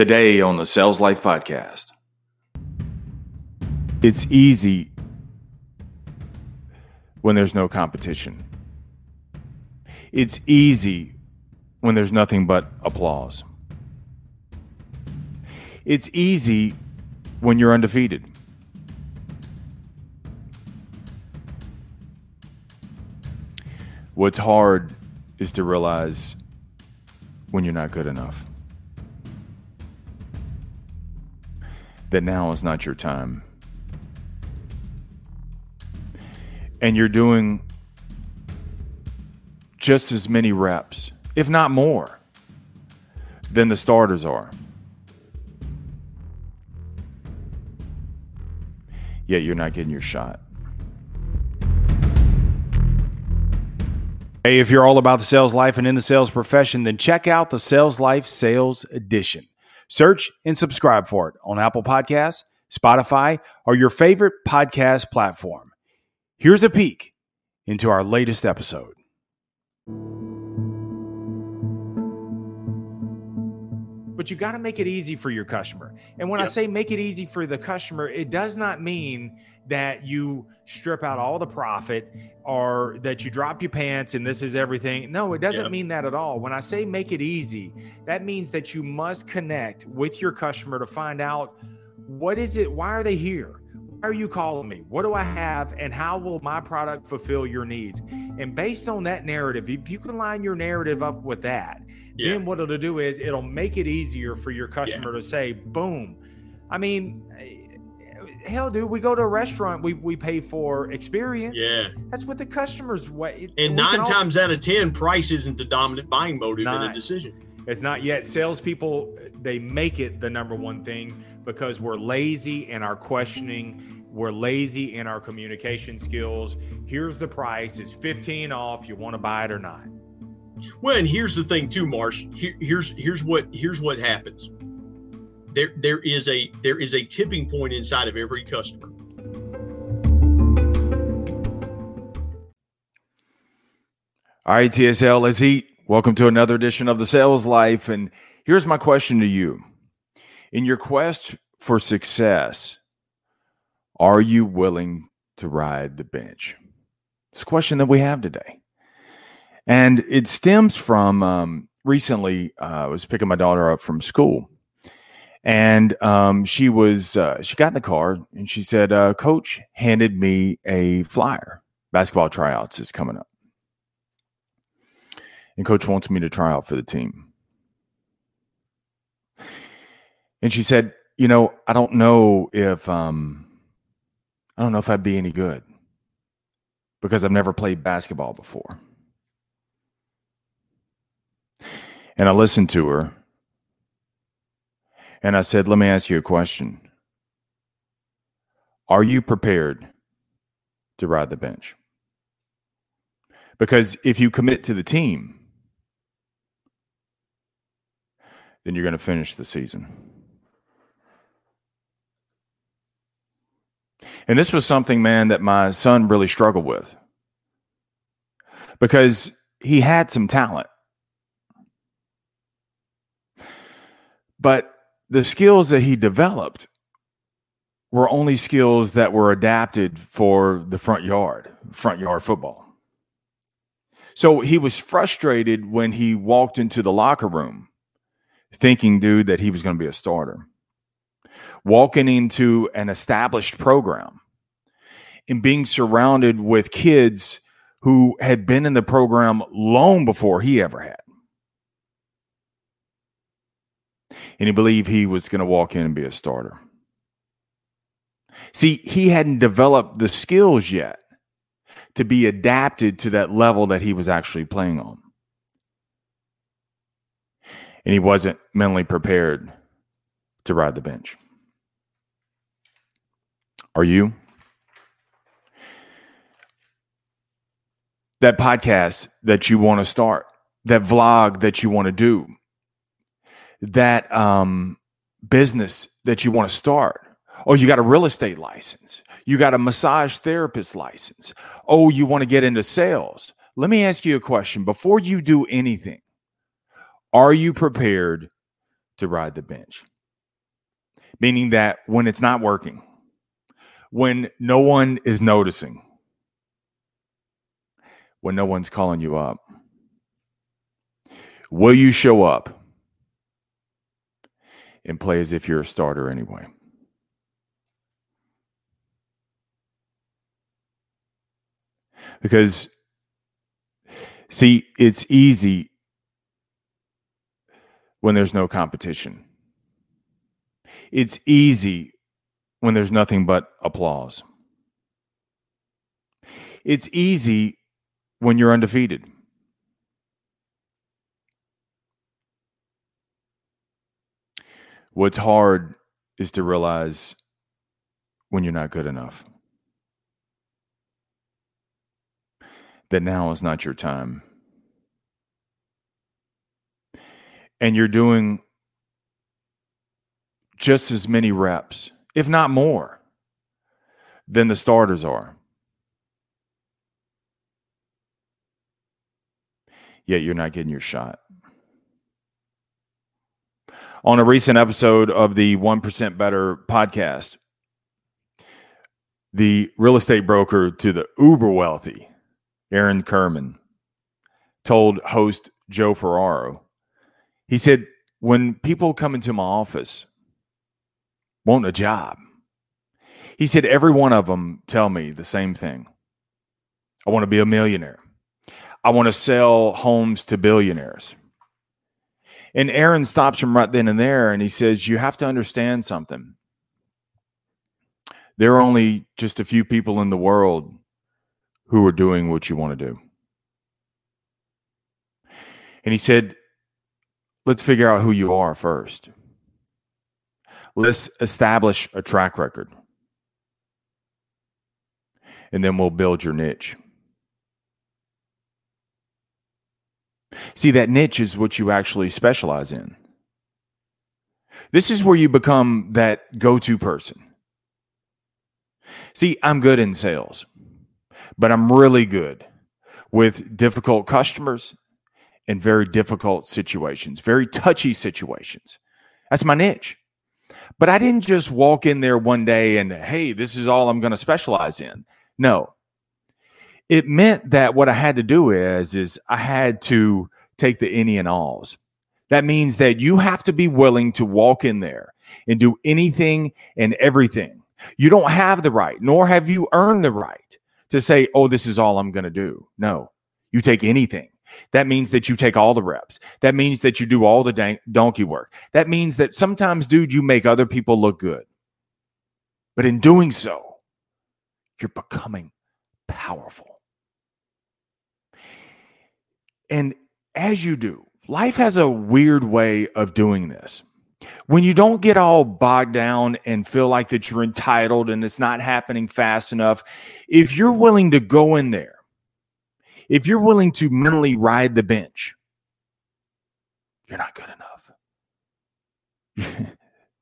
Today on the Sales Life podcast. It's easy when there's no competition. It's easy when there's nothing but applause. It's easy when you're undefeated. What's hard is to realize when you're not good enough, that now is not your time. And you're doing just as many reps, if not more, than the starters are. Yet you're not getting your shot. Hey, if you're all about the sales life and in the sales profession, then check out the Sales Life Sales Edition. Search and subscribe for it on Apple Podcasts, Spotify, or your favorite podcast platform. Here's a peek into our latest episode. But you got to make it easy for your customer. And when I say make it easy for the customer, it does not mean that you strip out all the profit or that you drop your pants and this is everything. No, it doesn't mean that at all. When I say make it easy, that means that you must connect with your customer to find out what is it, why are they here? Why are you calling me? What do I have? And how will my product fulfill your needs? And based on that narrative, if you can line your narrative up with that, then what it'll do is it'll make it easier for your customer to say, boom. I mean, hell, dude, we go to a restaurant, we pay for experience. Yeah. That's what the customer's way. And 9 times out of 10, price isn't the dominant buying motive in a decision. It's not yet. Salespeople, they make it the number one thing because we're lazy in our questioning. We're lazy in our communication skills. Here's the price. It's 15 off. You want to buy it or not? Well, and here's the thing too, Marsh. Here's what happens. There is a tipping point inside of every customer. All right, TSL, let's eat. Welcome to another edition of the Sales Life. And here's my question to you. In your quest for success, are you willing to ride the bench? It's a question that we have today. And it stems from recently, I was picking my daughter up from school. And she got in the car and she said, Coach handed me a flyer. Basketball tryouts is coming up. And Coach wants me to try out for the team. And she said, you know, I don't know if I'd be any good because I've never played basketball before. And I listened to her and I said, let me ask you a question. Are you prepared to ride the bench? Because if you commit to the team, then you're going to finish the season. And this was something, man, that my son really struggled with because he had some talent. But the skills that he developed were only skills that were adapted for the front yard football. So he was frustrated when he walked into the locker room thinking, dude, that he was going to be a starter. Walking into an established program and being surrounded with kids who had been in the program long before he ever had. And he believed he was going to walk in and be a starter. See, he hadn't developed the skills yet to be adapted to that level that he was actually playing on. And he wasn't mentally prepared to ride the bench. Are you? That podcast that you want to start, that vlog that you want to do, that business that you want to start. Oh, you got a real estate license. You got a massage therapist license. Oh, you want to get into sales. Let me ask you a question. Before you do anything, are you prepared to ride the bench. Meaning that when it's not working, when no one is noticing, when no one's calling you up, will you show up and play as if you're a starter anyway? Because, see, it's easy when there's no competition. It's easy when there's nothing but applause. It's easy when you're undefeated. What's hard is to realize when you're not good enough, that now is not your time. And you're doing just as many reps, if not more, than the starters are. Yet you're not getting your shot. On a recent episode of the 1% Better podcast, the real estate broker to the uber wealthy, Aaron Kerman, told host Joe Ferraro, he said, when people come into my office wanting a job, he said, every one of them tell me the same thing. I want to be a millionaire. I want to sell homes to billionaires. And Aaron stops him right then and there, and he says, you have to understand something. There are only just a few people in the world who are doing what you want to do. And he said, let's figure out who you are first. Let's establish a track record. And then we'll build your niche. See, that niche is what you actually specialize in. This is where you become that go-to person. See, I'm good in sales, but I'm really good with difficult customers and very difficult situations, very touchy situations. That's my niche. But I didn't just walk in there one day and, hey, this is all I'm going to specialize in. No. It meant that what I had to do is I had to take the any and alls. That means that you have to be willing to walk in there and do anything and everything. You don't have the right, nor have you earned the right to say, oh, this is all I'm going to do. No, you take anything. That means that you take all the reps. That means that you do all the donkey work. That means that sometimes, dude, you make other people look good. But in doing so, you're becoming powerful. And as you do, life has a weird way of doing this. When you don't get all bogged down and feel like that you're entitled and it's not happening fast enough, if you're willing to go in there, if you're willing to mentally ride the bench, you're not good enough.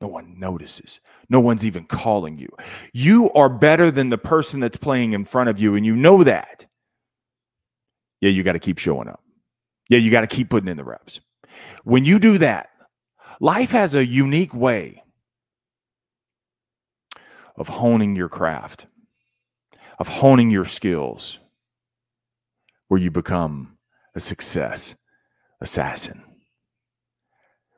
No one notices. No one's even calling you. You are better than the person that's playing in front of you, and you know that. Yeah, you got to keep showing up. Yeah, you got to keep putting in the reps. When you do that, life has a unique way of honing your craft, of honing your skills, where you become a success assassin.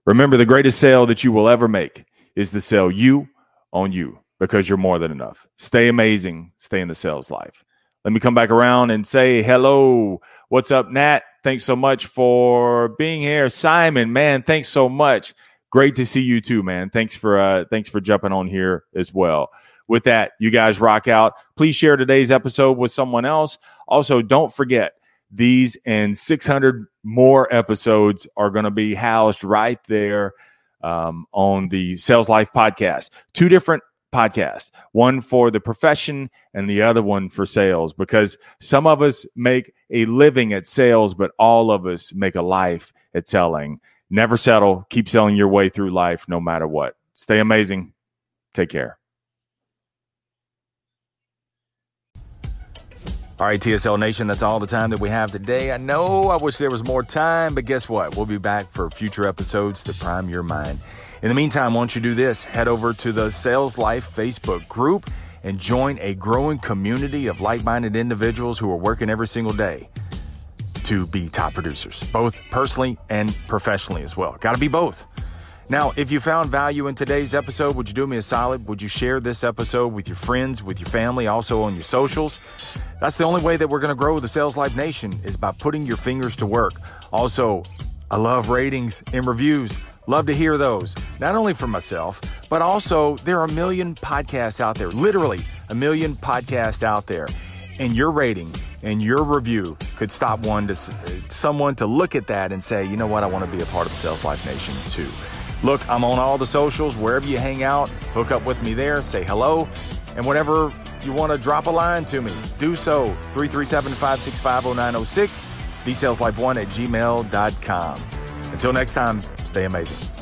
Remember, the greatest sale that you will ever make is the sale you on you, because you're more than enough. Stay amazing. Stay in the sales life. Let me come back around and say hello. What's up, Nat? Thanks so much for being here. Simon, man, thanks so much. Great to see you too, man. Thanks for jumping on here as well. With that, you guys rock out. Please share today's episode with someone else. Also, don't forget, these and 600 more episodes are going to be housed right there on the Sales Life podcast. Two different podcast, one for the profession and the other one for sales, because some of us make a living at sales, but all of us make a life at selling. Never settle. Keep selling your way through life no matter what. Stay amazing. Take care. All right, TSL Nation, that's all the time that we have today. I know I wish there was more time, but guess what? We'll be back for future episodes to prime your mind. In the meantime, why don't you do this? Head over to the Sales Life Facebook group and join a growing community of like-minded individuals who are working every single day to be top producers, both personally and professionally as well. Got to be both. Now, if you found value in today's episode, would you do me a solid? Would you share this episode with your friends, with your family, also on your socials? That's the only way that we're going to grow the Sales Life Nation, is by putting your fingers to work. Also, I love ratings and reviews. Love to hear those, not only for myself, but also there are a million podcasts out there, literally a million podcasts out there. And your rating and your review could stop someone to look at that and say, you know what, I want to be a part of the Sales Life Nation too. Look, I'm on all the socials, wherever you hang out, hook up with me there, say hello, and whenever you want to drop a line to me, do so, 337-565-0906, thesaleslife1@gmail.com. Until next time, stay amazing.